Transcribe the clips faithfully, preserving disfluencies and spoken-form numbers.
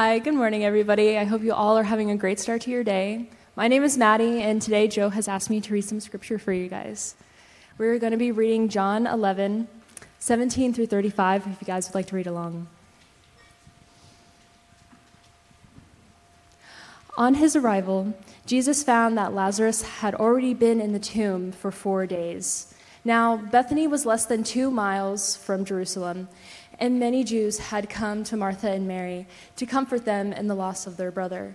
Hi, good morning, everybody. I hope you all are having a great start to your day. My name is Maddie, and today Joe has asked me to read some scripture for you guys. We're going to be reading John eleven, seventeen through thirty-five, if you guys would like to read along. On his arrival, Jesus found that Lazarus had already been in the tomb for four days. Now, Bethany was less than two miles from Jerusalem, and many Jews had come to Martha and Mary to comfort them in the loss of their brother.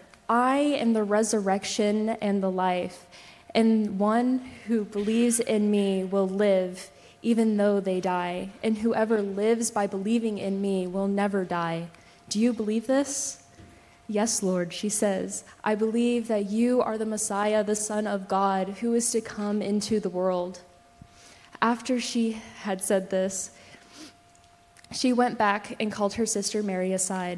"I am the resurrection and the life, and one who believes in me will live, even though they die, and whoever lives by believing in me will never die. Do you believe this?" "Yes, Lord," she says. "I believe that you are the Messiah, the Son of God, who is to come into the world." After she had said this, she went back and called her sister Mary aside.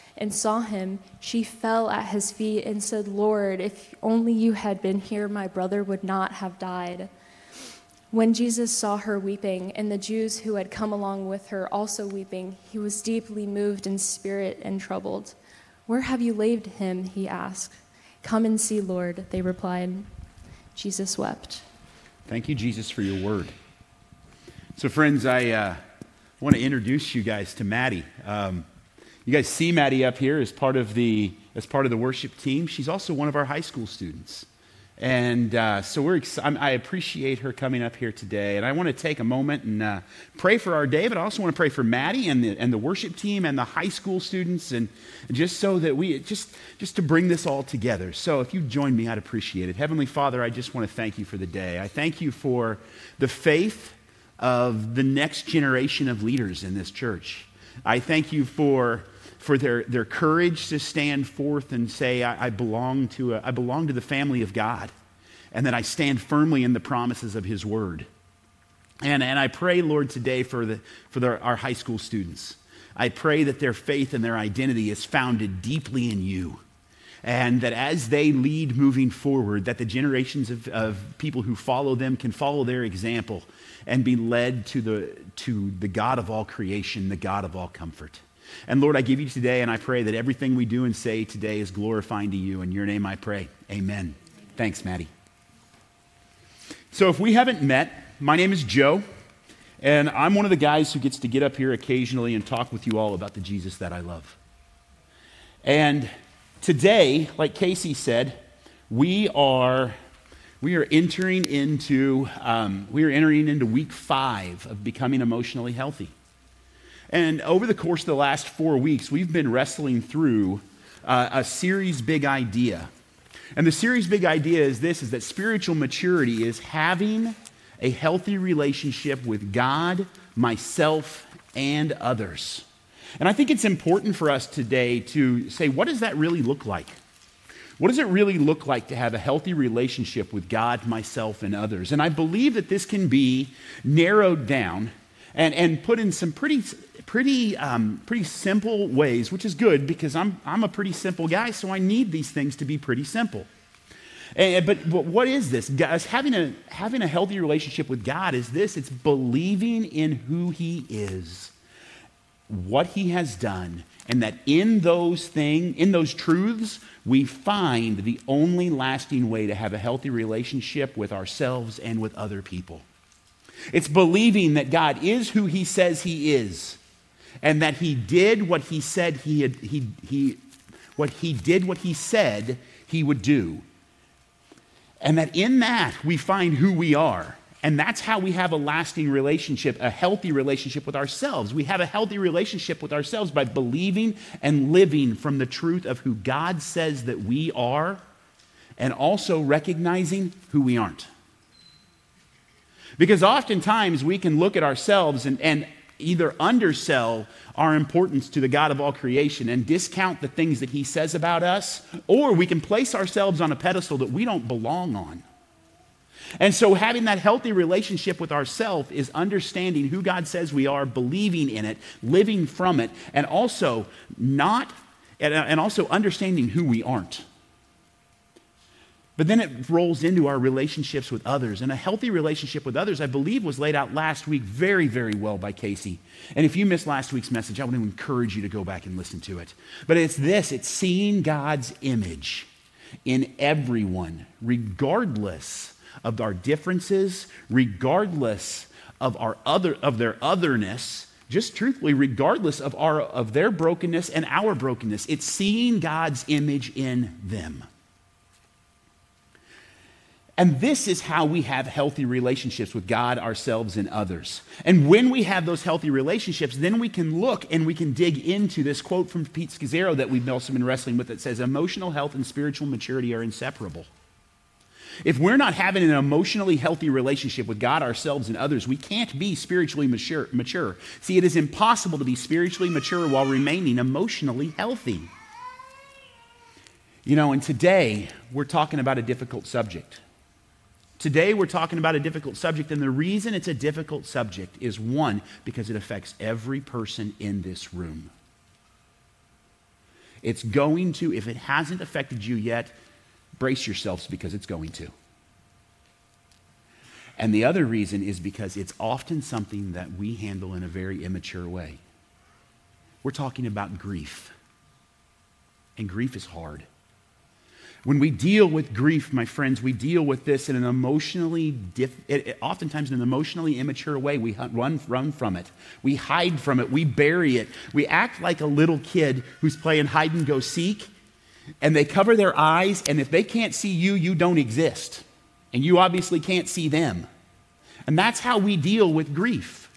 and saw him, she fell at his feet and said, "Lord, if only you had been here, my brother would not have died." When Jesus saw her weeping, and the Jews who had come along with her also weeping, he was deeply moved in spirit and troubled. "Where have you laid him?" he asked. "Come and see, Lord," they replied. Jesus wept. Thank you, Jesus, for your word. So, friends, I uh, want to introduce you guys to Maddie. Um, you guys see Maddie up here as part of the as part of the worship team. She's also one of our high school students, and uh, so we're. Ex- I appreciate her coming up here today, and I want to take a moment and uh, pray for our day, but I also want to pray for Maddie and the and the worship team and the high school students, and just so that we just just to bring this all together. So if you join me, I'd appreciate it. Heavenly Father, I just want to thank you for the day. I thank you for the faith of the next generation of leaders in this church. I thank you for. for their, their courage to stand forth and say, I, I belong to a, I belong to the family of God, and that I stand firmly in the promises of his word. And, and I pray, Lord, today for, the, for the, our high school students. I pray that their faith and their identity is founded deeply in you, and that as they lead moving forward, that the generations of, of people who follow them can follow their example and be led to the, to the God of all creation, the God of all comfort. And Lord, I give you today, and I pray that everything we do and say today is glorifying to you. In your name I pray. Amen. Thanks, Maddie. So if we haven't met, my name is Joe, and I'm one of the guys who gets to get up here occasionally and talk with you all about the Jesus that I love. And today, like Casey said, we are we are entering into um, we are entering into week five of becoming emotionally healthy. And over the course of the last four weeks, we've been wrestling through uh, a series big idea. And the series big idea is this, is that spiritual maturity is having a healthy relationship with God, myself, and others. And I think it's important for us today to say, what does that really look like? What does it really look like to have a healthy relationship with God, myself, and others? And I believe that this can be narrowed down And and put in some pretty pretty um, pretty simple ways, which is good because I'm I'm a pretty simple guy, so I need these things to be pretty simple. And, but but what is this, guys? Having a having a healthy relationship with God is this: it's believing in who He is, what He has done, and that in those thing in those truths we find the only lasting way to have a healthy relationship with ourselves and with other people. It's believing that God is who he says he is, and that he did what he said he had, he he what he did what he said he would do, And that in that, we find who we are. And that's how we have a lasting relationship, a healthy relationship with ourselves. We have a healthy relationship with ourselves by believing and living from the truth of who God says that we are, and also recognizing who we aren't. Because oftentimes we can look at ourselves and, and either undersell our importance to the God of all creation and discount the things that he says about us, or we can place ourselves on a pedestal that we don't belong on. And so having that healthy relationship with ourselves is understanding who God says we are, believing in it, living from it, and also not, and also understanding who we aren't. But then it rolls into our relationships with others. And a healthy relationship with others, I believe, was laid out last week very, very well by Casey. And if you missed last week's message, I would encourage you to go back and listen to it. But it's this, it's seeing God's image in everyone, regardless of our differences, regardless of our other, of their otherness, just truthfully, regardless of our of their brokenness and our brokenness. It's seeing God's image in them. And this is how we have healthy relationships with God, ourselves, and others. And when we have those healthy relationships, then we can look and we can dig into this quote from Pete Scazzaro that we've also been wrestling with that says, "Emotional health and spiritual maturity are inseparable." If we're not having an emotionally healthy relationship with God, ourselves, and others, we can't be spiritually mature. mature. See, it is impossible to be spiritually mature while remaining emotionally healthy. You know, and today we're talking about a difficult subject. Today we're talking about a difficult subject, and the reason it's a difficult subject is, one, because it affects every person in this room. It's going to, if it hasn't affected you yet, brace yourselves because it's going to. And the other reason is because it's often something that we handle in a very immature way. We're talking about grief. And grief is hard. When we deal with grief, my friends, we deal with this in an emotionally, diff- it, it, oftentimes in an emotionally immature way. We run, run from it. We hide from it. We bury it. We act like a little kid who's playing hide and go seek. And they cover their eyes, and if they can't see you, you don't exist. And you obviously can't see them. And that's how we deal with grief.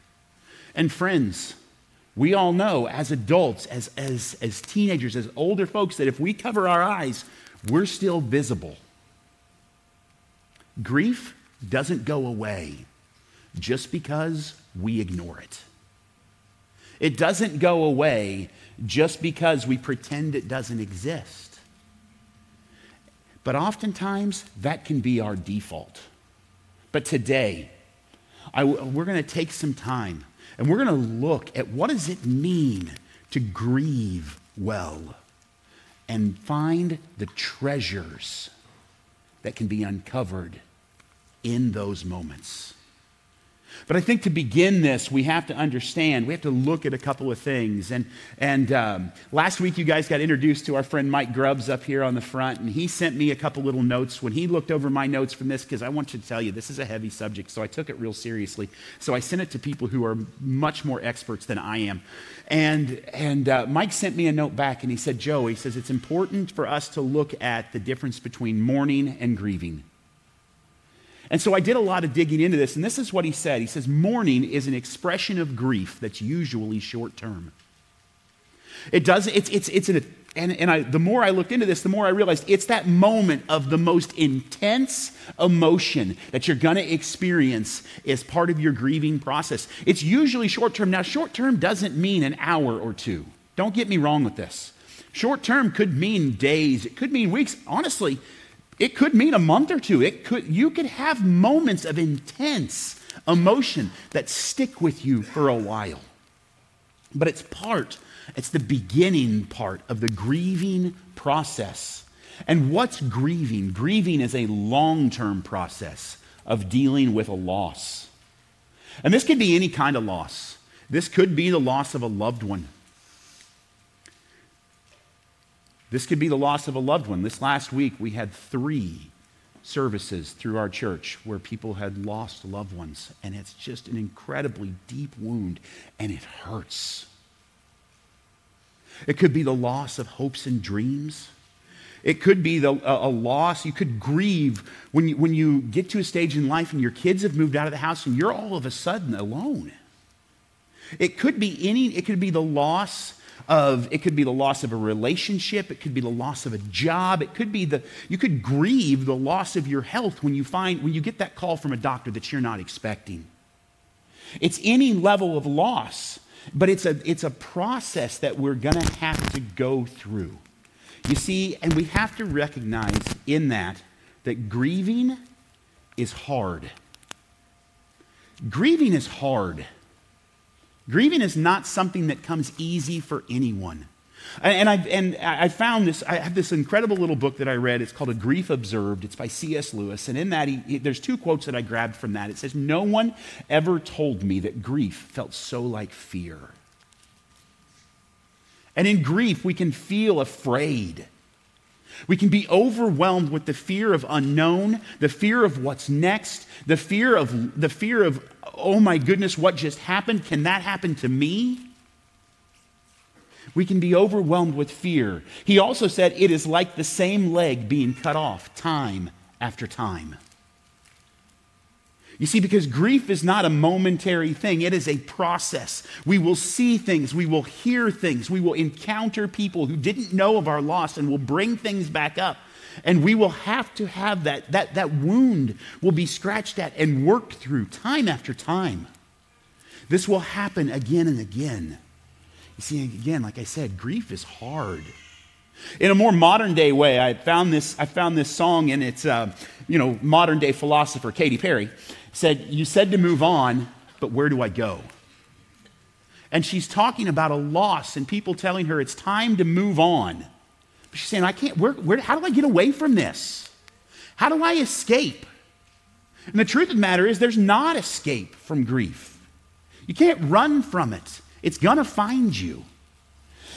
And friends, we all know as adults, as, as, as teenagers, as older folks, that if we cover our eyes, we're still visible. Grief doesn't go away just because we ignore it. It doesn't go away just because we pretend it doesn't exist. But oftentimes, that can be our default. But today, I, we're going to take some time and we're going to look at what does it mean to grieve well and find the treasures that can be uncovered in those moments. But I think to begin this, we have to understand, we have to look at a couple of things. And and um, last week, you guys got introduced to our friend Mike Grubbs up here on the front, and he sent me a couple little notes when he looked over my notes from this, because I want to tell you, this is a heavy subject, so I took it real seriously. So I sent it to people who are much more experts than I am. And, and uh, Mike sent me a note back, and he said, Joe, he says, it's important for us to look at the difference between mourning and grieving. And so I did a lot of digging into this, and this is what he said. He says, mourning is an expression of grief that's usually short-term. It does, it's, it's, it's an, and, and I, the more I looked into this, the more I realized it's that moment of the most intense emotion that you're gonna experience as part of your grieving process. It's usually short-term. Now, short-term doesn't mean an hour or two. Don't get me wrong with this. Short-term could mean days, it could mean weeks, honestly. It could mean a month or two. It could, you could have moments of intense emotion that stick with you for a while. But it's part, it's the beginning part of the grieving process. And what's grieving? Grieving is a long-term process of dealing with a loss. And this could be any kind of loss. This could be the loss of a loved one. This could be the loss of a loved one. This last week, we had three services through our church where people had lost loved ones, and it's just an incredibly deep wound, and it hurts. It could be the loss of hopes and dreams. It could be the, a, a loss. You could grieve when you, when you get to a stage in life and your kids have moved out of the house and you're all of a sudden alone. It could be any, it could be the loss of, it could be the loss of a relationship. It could be the loss of a job. It could be the, you could grieve the loss of your health when you find, when you get that call from a doctor that you're not expecting. It's any level of loss, but it's a, it's a process that we're going to have to go through. You see, and we have to recognize in that, that grieving is hard. Grieving is hard. Grieving is not something that comes easy for anyone. And I and I found this, I have this incredible little book that I read. It's called A Grief Observed. It's by C S. Lewis. And in that, he, he, there's two quotes that I grabbed from that. It says, "No one ever told me that grief felt so like fear." And in grief, we can feel afraid. We can be overwhelmed with the fear of unknown, the fear of what's next, the fear of, the fear of, oh my goodness, what just happened? Can that happen to me? We can be overwhelmed with fear. He also said it is like the same leg being cut off time after time. You see, because grief is not a momentary thing. It is a process. We will see things. We will hear things. We will encounter people who didn't know of our loss and will bring things back up. And we will have to have that, that, that wound will be scratched at and worked through time after time. This will happen again and again. You see, again, like I said, grief is hard. In a more modern day way, I found this, I found this song, and it's, uh, you know, modern day philosopher Katy Perry said, "You said to move on, but where do I go?" And she's talking about a loss and people telling her it's time to move on. But she's saying, I can't, where, where, how do I get away from this? How do I escape? And the truth of the matter is there's not escape from grief. You can't run from it. It's going to find you.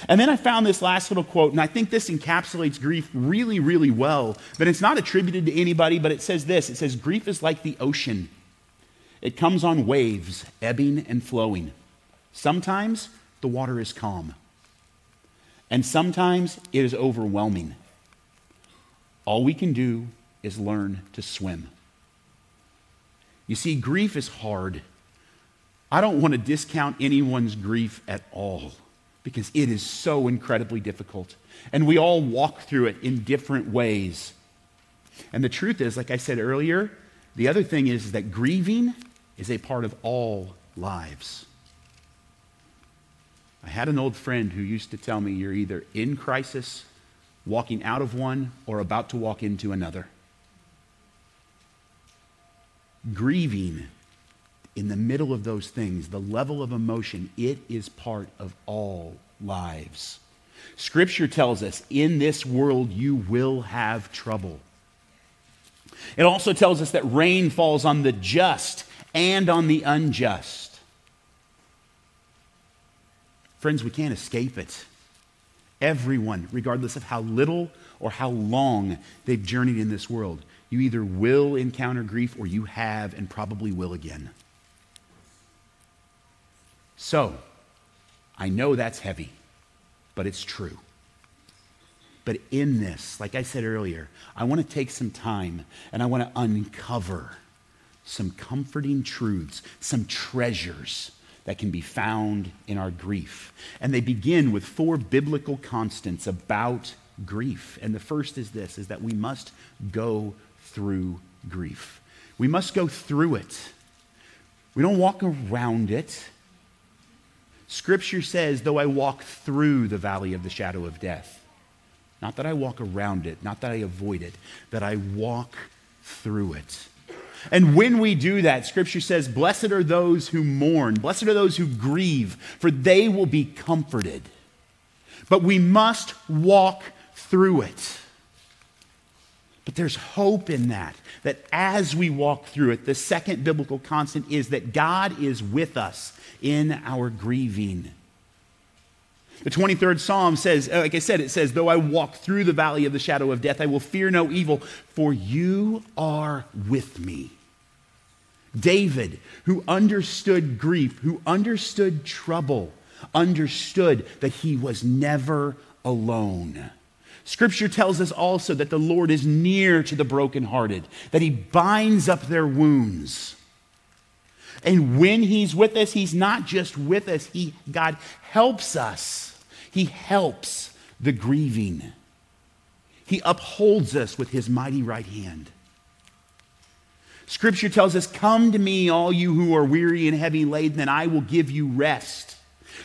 And then I found this last little quote, and I think this encapsulates grief really, really well. But it's not attributed to anybody, but it says this. It says, "Grief is like the ocean. It comes on waves, ebbing and flowing. Sometimes the water is calm, and sometimes it is overwhelming. All we can do is learn to swim." You see, grief is hard. I don't want to discount anyone's grief at all, because it is so incredibly difficult. And we all walk through it in different ways. And the truth is, like I said earlier, the other thing is that grieving is a part of all lives. I had an old friend who used to tell me, you're either in crisis, walking out of one, or about to walk into another. Grieving, in the middle of those things, the level of emotion, it is part of all lives. Scripture tells us, in this world you will have trouble. It also tells us that rain falls on the just and on the unjust. Friends, we can't escape it. Everyone, regardless of how little or how long they've journeyed in this world, you either will encounter grief or you have and probably will again. So, I know that's heavy, but it's true. But in this, like I said earlier, I want to take some time and I want to uncover some comforting truths, some treasures that can be found in our grief. And they begin with four biblical constants about grief. And the first is this, is that we must go through grief. We must go through it. We don't walk around it. Scripture says, though I walk through the valley of the shadow of death, not that I walk around it, not that I avoid it, that I walk through it. And when we do that, Scripture says, blessed are those who mourn, blessed are those who grieve, for they will be comforted. But we must walk through it. But there's hope in that, that as we walk through it, the second biblical constant is that God is with us in our grieving. The twenty-third Psalm says, like I said, it says, though I walk through the valley of the shadow of death, I will fear no evil, for you are with me. David, who understood grief, who understood trouble, understood that he was never alone. Scripture tells us also that the Lord is near to the brokenhearted, that he binds up their wounds. And when he's with us, he's not just with us. He, God helps us. He helps the grieving. He upholds us with his mighty right hand. Scripture tells us, come to me, all you who are weary and heavy laden, and I will give you rest.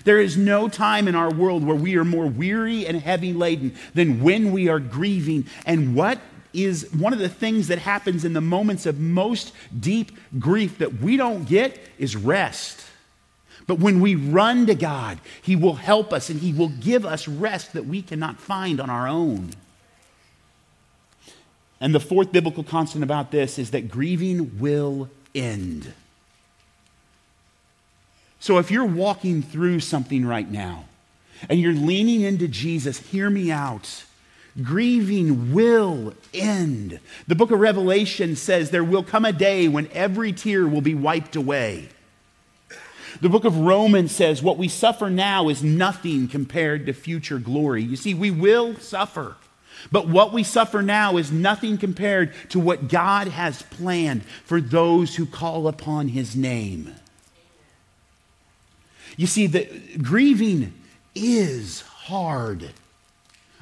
There is no time in our world where we are more weary and heavy laden than when we are grieving. And what is one of the things that happens in the moments of most deep grief that we don't get is rest. But when we run to God, he will help us and he will give us rest that we cannot find on our own. And the fourth biblical constant about this is that grieving will end. So if you're walking through something right now and you're leaning into Jesus, hear me out. Grieving will end. The book of Revelation says there will come a day when every tear will be wiped away. The book of Romans says what we suffer now is nothing compared to future glory. You see, we will suffer. But what we suffer now is nothing compared to what God has planned for those who call upon his name. You see, the grieving is hard.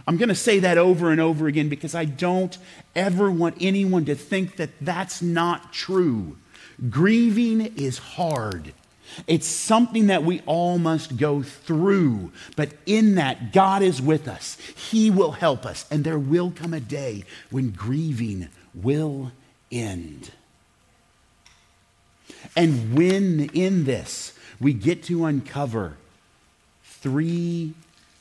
I'm going to say that over and over again because I don't ever want anyone to think that that's not true. Grieving is hard. It's something that we all must go through. But in that, God is with us. He will help us. And there will come a day when grieving will end. And when in this, we get to uncover three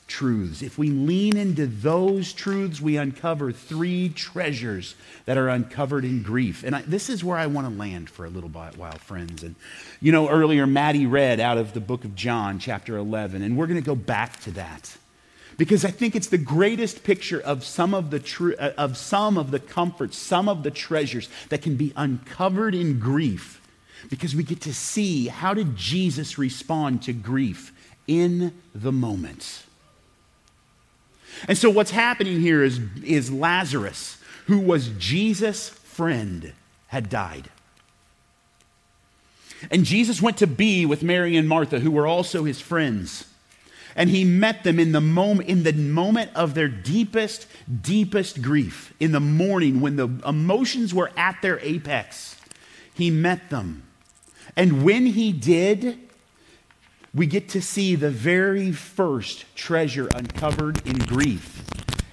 truths. If we lean into those truths, we uncover three treasures that are uncovered in grief. And I, this is where I want to land for a little while, friends. And you know, earlier Maddie read out of the book of John, chapter eleven, and we're going to go back to that because I think it's the greatest picture of some of the tr- of some of the comforts, some of the treasures that can be uncovered in grief, because we get to see how did Jesus respond to grief in the moment. And so what's happening here is, is Lazarus, who was Jesus' friend, had died. And Jesus went to be with Mary and Martha, who were also his friends. And he met them in the moment, in the moment of their deepest, deepest grief. In the morning, when the emotions were at their apex, he met them. And when he did, we get to see the very first treasure uncovered in grief,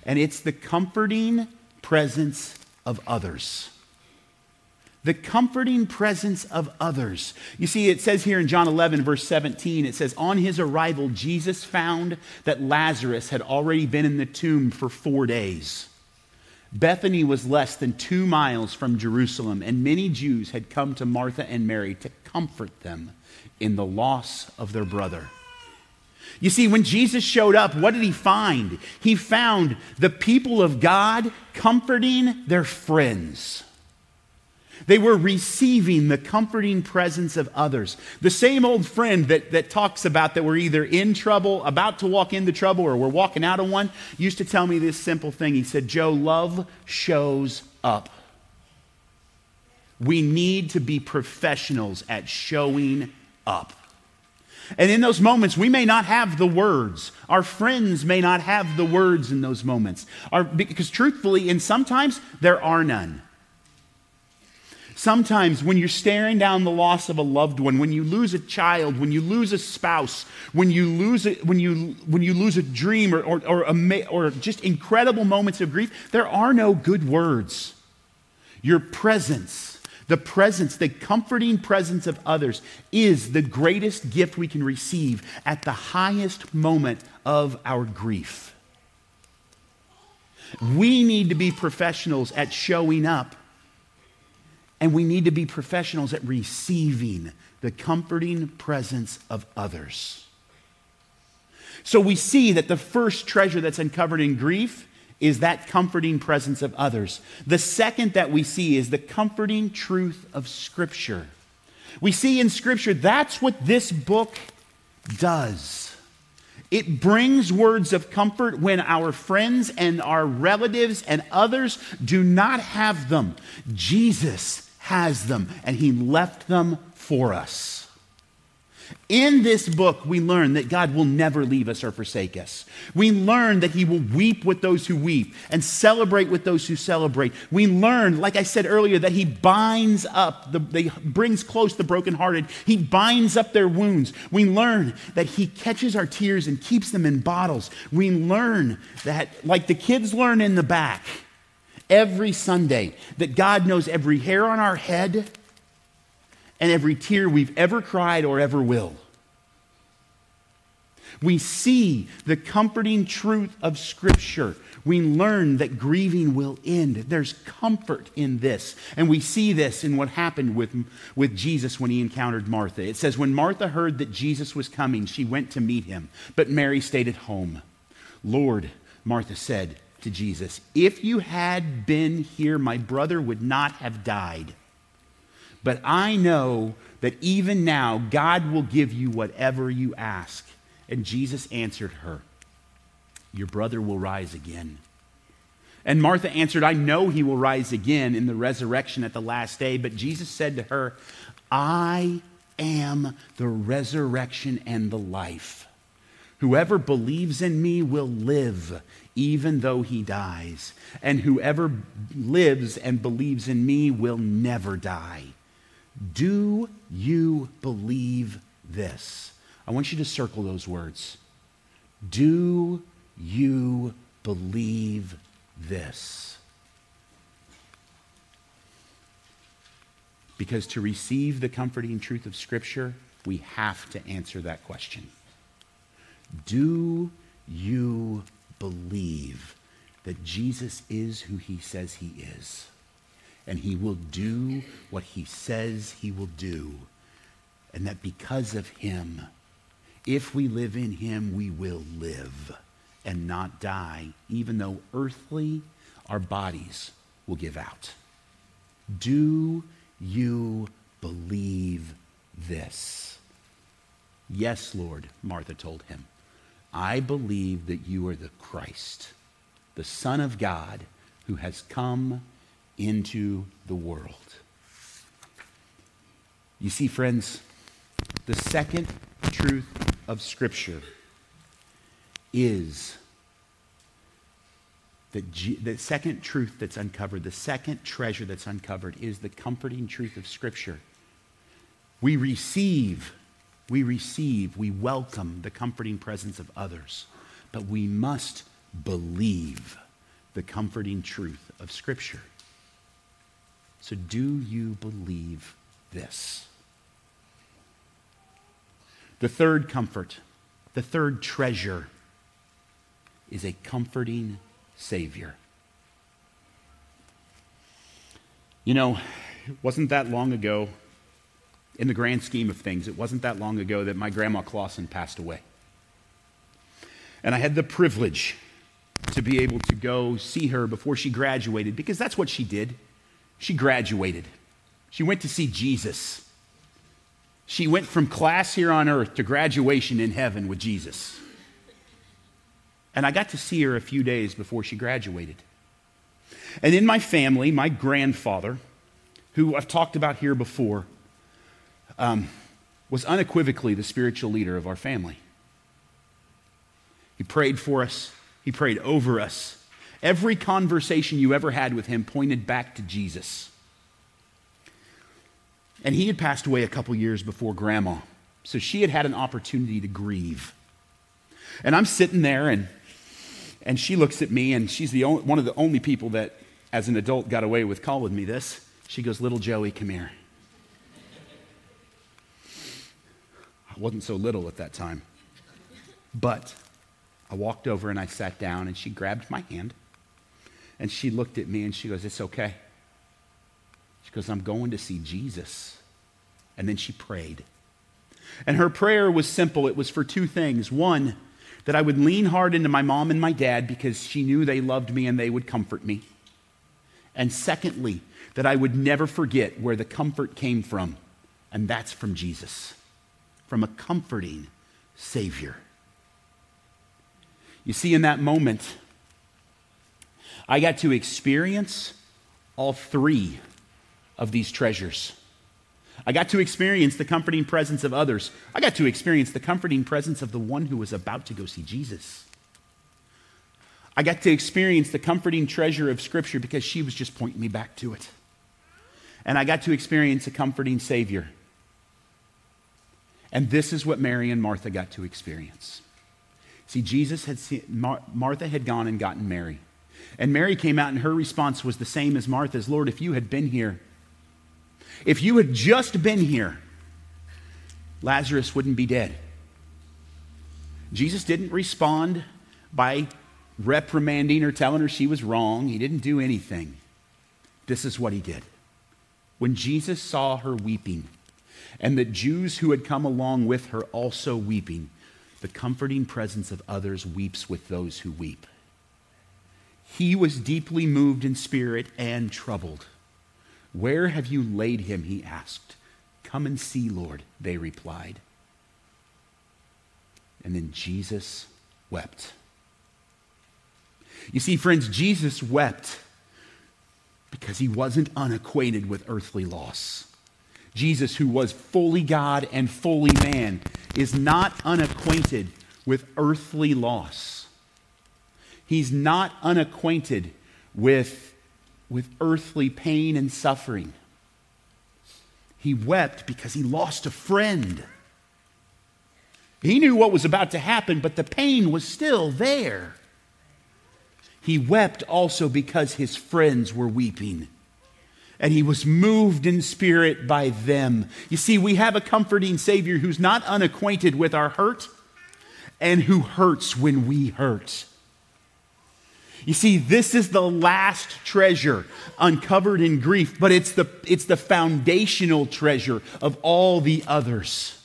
and it's the comforting presence of others. The comforting presence of others. You see, it says here in John eleven, verse seventeen, it says, on his arrival, Jesus found that Lazarus had already been in the tomb for four days. Bethany was less than two miles from Jerusalem, and many Jews had come to Martha and Mary to comfort them in the loss of their brother. You see, when Jesus showed up, what did he find? He found the people of God comforting their friends. They were receiving the comforting presence of others. The same old friend that, that talks about that we're either in trouble, about to walk into trouble, or we're walking out of one, used to tell me this simple thing. He said, Joe, love shows up. We need to be professionals at showing up. And in those moments, we may not have the words. Our friends may not have the words in those moments. Our, because truthfully, and sometimes there are none. Sometimes when you're staring down the loss of a loved one, when you lose a child, when you lose a spouse, when you lose a, when you when you lose a dream or or or, a, or just incredible moments of grief, there are no good words. Your presence, the presence, the comforting presence of others is the greatest gift we can receive at the highest moment of our grief. We need to be professionals at showing up. And we need to be professionals at receiving the comforting presence of others. So we see that the first treasure that's uncovered in grief is that comforting presence of others. The second that we see is the comforting truth of Scripture. We see in Scripture that's what this book does. It brings words of comfort when our friends and our relatives and others do not have them. Jesus has them, and he left them for us. In this book, we learn that God will never leave us or forsake us. We learn that he will weep with those who weep and celebrate with those who celebrate. We learn, like I said earlier, that he binds up, the, the, brings close the brokenhearted. He binds up their wounds. We learn that he catches our tears and keeps them in bottles. We learn that, like the kids learn in the back every Sunday, that God knows every hair on our head and every tear we've ever cried or ever will. We see the comforting truth of Scripture. We learn that grieving will end. There's comfort in this. And we see this in what happened with, with Jesus when he encountered Martha. It says, when Martha heard that Jesus was coming, she went to meet him, but Mary stayed at home. Lord, Martha said to Jesus, if you had been here, my brother would not have died. But I know that even now, God will give you whatever you ask. And Jesus answered her, your brother will rise again. And Martha answered, I know he will rise again in the resurrection at the last day. But Jesus said to her, I am the resurrection and the life. Whoever believes in me will live, even though he dies. And whoever lives and believes in me will never die. Do you believe this? I want you to circle those words. Do you believe this? Because to receive the comforting truth of Scripture, we have to answer that question. Do you believe that Jesus is who he says he is? And he will do what he says he will do. And that because of him, if we live in him, we will live and not die, even though earthly our bodies will give out. Do you believe this? Yes, Lord, Martha told him. I believe that you are the Christ, the Son of God, who has come into the world. You see, friends, the second truth of Scripture is that G- the second truth that's uncovered, the second treasure that's uncovered is the comforting truth of Scripture. We receive, we receive, we welcome the comforting presence of others, but we must believe the comforting truth of Scripture. So do you believe this? The third comfort, the third treasure is a comforting Savior. You know, it wasn't that long ago, in the grand scheme of things, it wasn't that long ago that my grandma Clausen passed away. And I had the privilege to be able to go see her before she graduated, because that's what she did. She graduated. She went to see Jesus. She went from class here on earth to graduation in heaven with Jesus. And I got to see her a few days before she graduated. And in my family, my grandfather, who I've talked about here before, um, was unequivocally the spiritual leader of our family. He prayed for us. He prayed over us. Every conversation you ever had with him pointed back to Jesus. And he had passed away a couple years before Grandma, so she had had an opportunity to grieve. And I'm sitting there, and and she looks at me, and she's the only, one of the only people that, as an adult, got away with calling me this. She goes, little Joey, come here. I wasn't so little at that time. But I walked over, and I sat down, and she grabbed my hand. And she looked at me and she goes, it's okay. She goes, I'm going to see Jesus. And then she prayed. And her prayer was simple. It was for two things. One, that I would lean hard into my mom and my dad because she knew they loved me and they would comfort me. And secondly, that I would never forget where the comfort came from. And that's from Jesus, from a comforting Savior. You see, in that moment, I got to experience all three of these treasures. I got to experience the comforting presence of others. I got to experience the comforting presence of the one who was about to go see Jesus. I got to experience the comforting treasure of Scripture because she was just pointing me back to it. And I got to experience a comforting Savior. And this is what Mary and Martha got to experience. See, Jesus had seen, Mar- Martha had gone and gotten Mary. And Mary came out, and her response was the same as Martha's. Lord, if you had been here, if you had just been here, Lazarus wouldn't be dead. Jesus didn't respond by reprimanding or telling her she was wrong. He didn't do anything. This is what he did. When Jesus saw her weeping, and the Jews who had come along with her also weeping, the comforting presence of others weeps with those who weep. He was deeply moved in spirit and troubled. Where have you laid him? He asked. Come and see, Lord, they replied. And then Jesus wept. You see, friends, Jesus wept because he wasn't unacquainted with earthly loss. Jesus, who was fully God and fully man, is not unacquainted with earthly loss. He's not unacquainted with, with earthly pain and suffering. He wept because he lost a friend. He knew what was about to happen, but the pain was still there. He wept also because his friends were weeping, and he was moved in spirit by them. You see, we have a comforting Savior who's not unacquainted with our hurt and who hurts when we hurt. You see, this is the last treasure uncovered in grief, but it's the, it's the foundational treasure of all the others.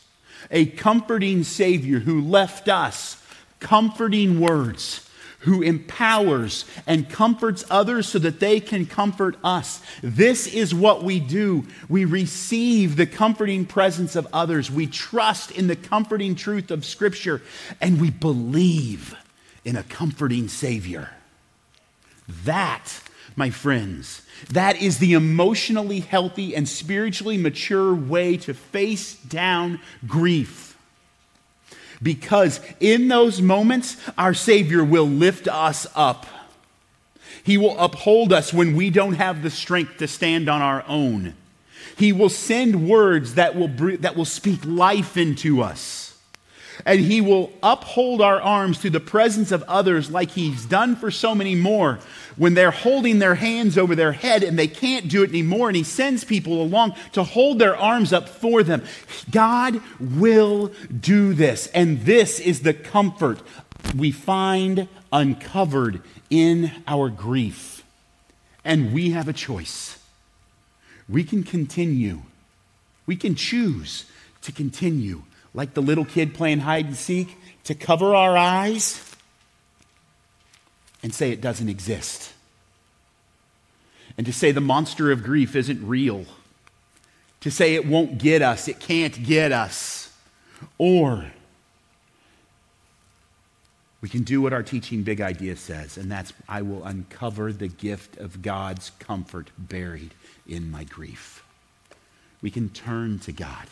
A comforting Savior who left us comforting words, who empowers and comforts others so that they can comfort us. This is what we do. We receive the comforting presence of others. We trust in the comforting truth of Scripture, and we believe in a comforting Savior. That, my friends, that is the emotionally healthy and spiritually mature way to face down grief. Because in those moments, our Savior will lift us up. He will uphold us when we don't have the strength to stand on our own. He will send words that will, that will speak life into us. And he will uphold our arms through the presence of others like he's done for so many more when they're holding their hands over their head and they can't do it anymore. And he sends people along to hold their arms up for them. God will do this. And this is the comfort we find uncovered in our grief. And we have a choice. We can continue. We can choose to continue. Like the little kid playing hide and seek, to cover our eyes and say it doesn't exist. And to say the monster of grief isn't real. To say it won't get us, it can't get us. Or we can do what our teaching Big Idea says, and that's, I will uncover the gift of God's comfort buried in my grief. We can turn to God.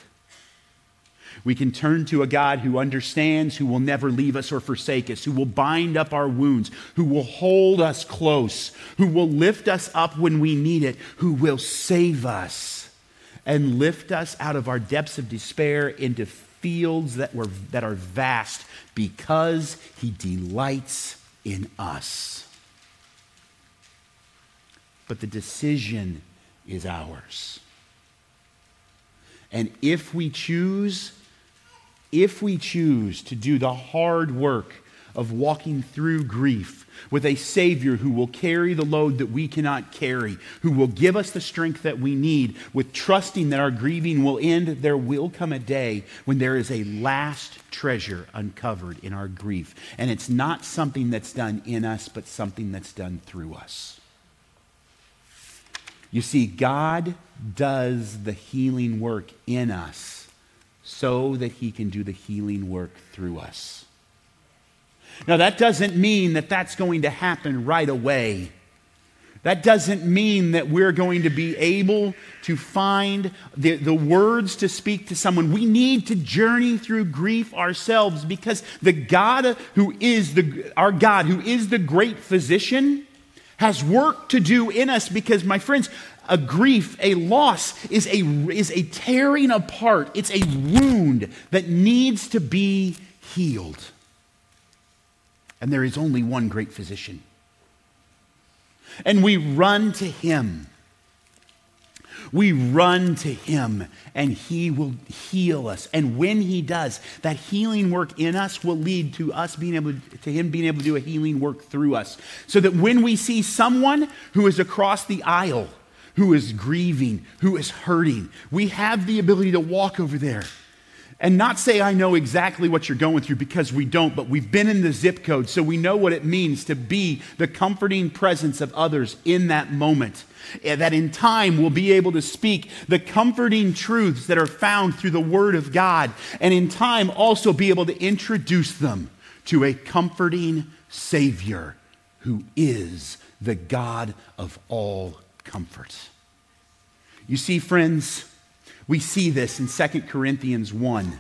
We can turn to a God who understands, who will never leave us or forsake us, who will bind up our wounds, who will hold us close, who will lift us up when we need it, who will save us and lift us out of our depths of despair into fields that were that are vast because he delights in us. But the decision is ours. And if we choose If we choose to do the hard work of walking through grief with a Savior who will carry the load that we cannot carry, who will give us the strength that we need, with trusting that our grieving will end, there will come a day when there is a last treasure uncovered in our grief. And it's not something that's done in us, but something that's done through us. You see, God does the healing work in us so that he can do the healing work through us. Now, that doesn't mean that that's going to happen right away. That doesn't mean that we're going to be able to find the, the words to speak to someone. We need to journey through grief ourselves, because the God who is the our God, who is the great physician, has work to do in us, because, my friends, a grief, a loss is a, is a tearing apart. It's a wound that needs to be healed. And there is only one great physician. And we run to him. We run to him, and he will heal us. And when he does, that healing work in us will lead to us being able to, to him being able to do a healing work through us. So that when we see someone who is across the aisle, who is grieving, who is hurting, we have the ability to walk over there and not say, I know exactly what you're going through, because we don't, but we've been in the zip code, so we know what it means to be the comforting presence of others in that moment. That in time we'll be able to speak the comforting truths that are found through the Word of God, and in time also be able to introduce them to a comforting Savior who is the God of all comfort. You see, friends, we see this in Second Corinthians one,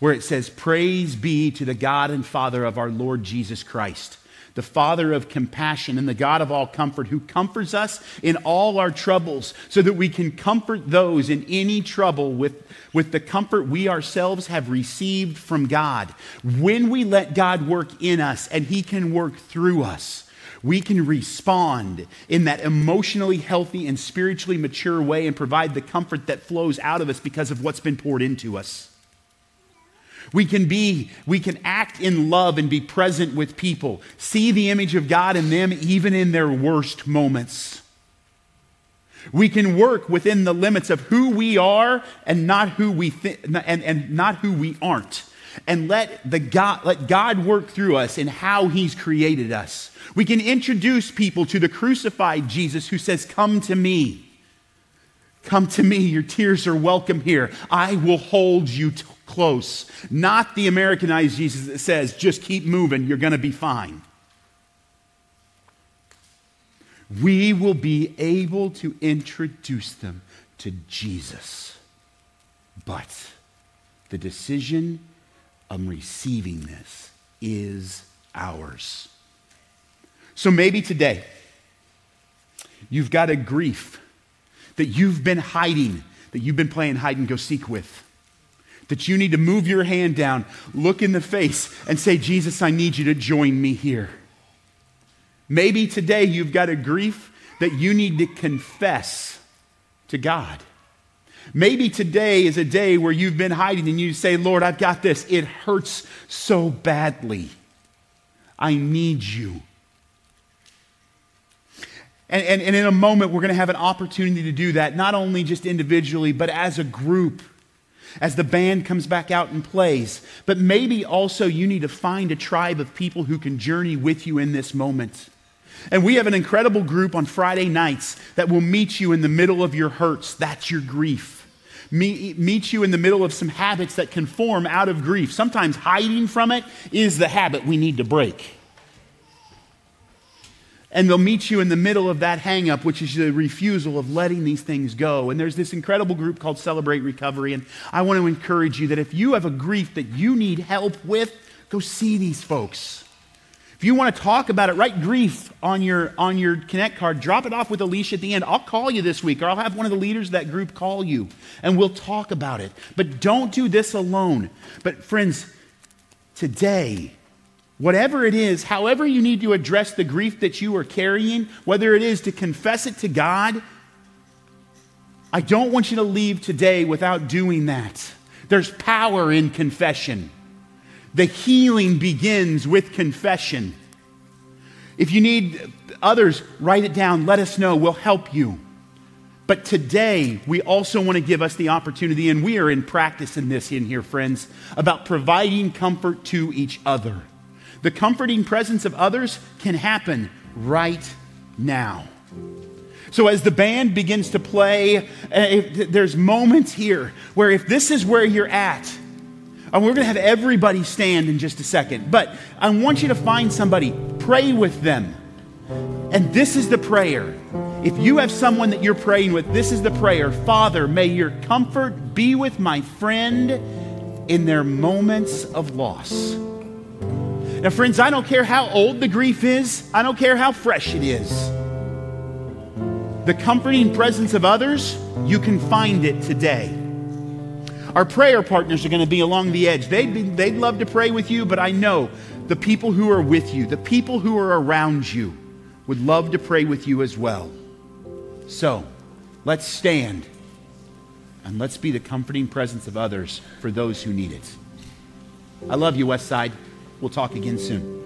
where it says, "Praise be to the God and Father of our Lord Jesus Christ, the Father of compassion and the God of all comfort, who comforts us in all our troubles, so that we can comfort those in any trouble with, with the comfort we ourselves have received from God." When we let God work in us and he can work through us, we can respond in that emotionally healthy and spiritually mature way and provide the comfort that flows out of us because of what's been poured into us. We can be, we can act in love and be present with people, see the image of God in them even in their worst moments. We can work within the limits of who we are and not who we th- and, and not who we aren't. And let the God, let God work through us in how he's created us. We can introduce people to the crucified Jesus, who says, "Come to me. Come to me. Your tears are welcome here. I will hold you t- close." Not the Americanized Jesus that says, "Just keep moving. You're going to be fine." We will be able to introduce them to Jesus. But the decision I'm receiving this is ours. So maybe today you've got a grief that you've been hiding, that you've been playing hide and go seek with, that you need to move your hand down, look in the face, and say, "Jesus, I need you to join me here." Maybe today you've got a grief that you need to confess to God. Maybe today is a day where you've been hiding and you say, "Lord, I've got this. It hurts so badly. I need you." And, and, and in a moment, we're going to have an opportunity to do that, not only just individually, but as a group, as the band comes back out and plays. But maybe also you need to find a tribe of people who can journey with you in this moment. And we have an incredible group on Friday nights that will meet you in the middle of your hurts. That's your grief. Meet, meet you in the middle of some habits that can form out of grief. Sometimes hiding from it is the habit we need to break. And they'll meet you in the middle of that hang-up, which is the refusal of letting these things go. And there's this incredible group called Celebrate Recovery. And I want to encourage you that if you have a grief that you need help with, go see these folks. If you want to talk about it, write "grief" on your on your Connect card. Drop it off with Alicia at the end. I'll call you this week, or I'll have one of the leaders of that group call you, and we'll talk about it. But don't do this alone. But friends, today, whatever it is, however you need to address the grief that you are carrying, whether it is to confess it to God, I don't want you to leave today without doing that. There's power in confession. The healing begins with confession. If you need others, write it down. Let us know. We'll help you. But today, we also want to give us the opportunity, and we are in practice in this in here, friends, about providing comfort to each other. The comforting presence of others can happen right now. So as the band begins to play, uh, if, there's moments here where if this is where you're at, And we're going to have everybody stand in just a second. But I want you to find somebody. Pray with them. And this is the prayer. If you have someone that you're praying with, this is the prayer. Father, may your comfort be with my friend in their moments of loss. Now, friends, I don't care how old the grief is. I don't care how fresh it is. The comforting presence of others, you can find it today. Our prayer partners are going to be along the edge. They'd, be, they'd love to pray with you, but I know the people who are with you, the people who are around you would love to pray with you as well. So let's stand and let's be the comforting presence of others for those who need it. I love you, Westside. We'll talk again soon.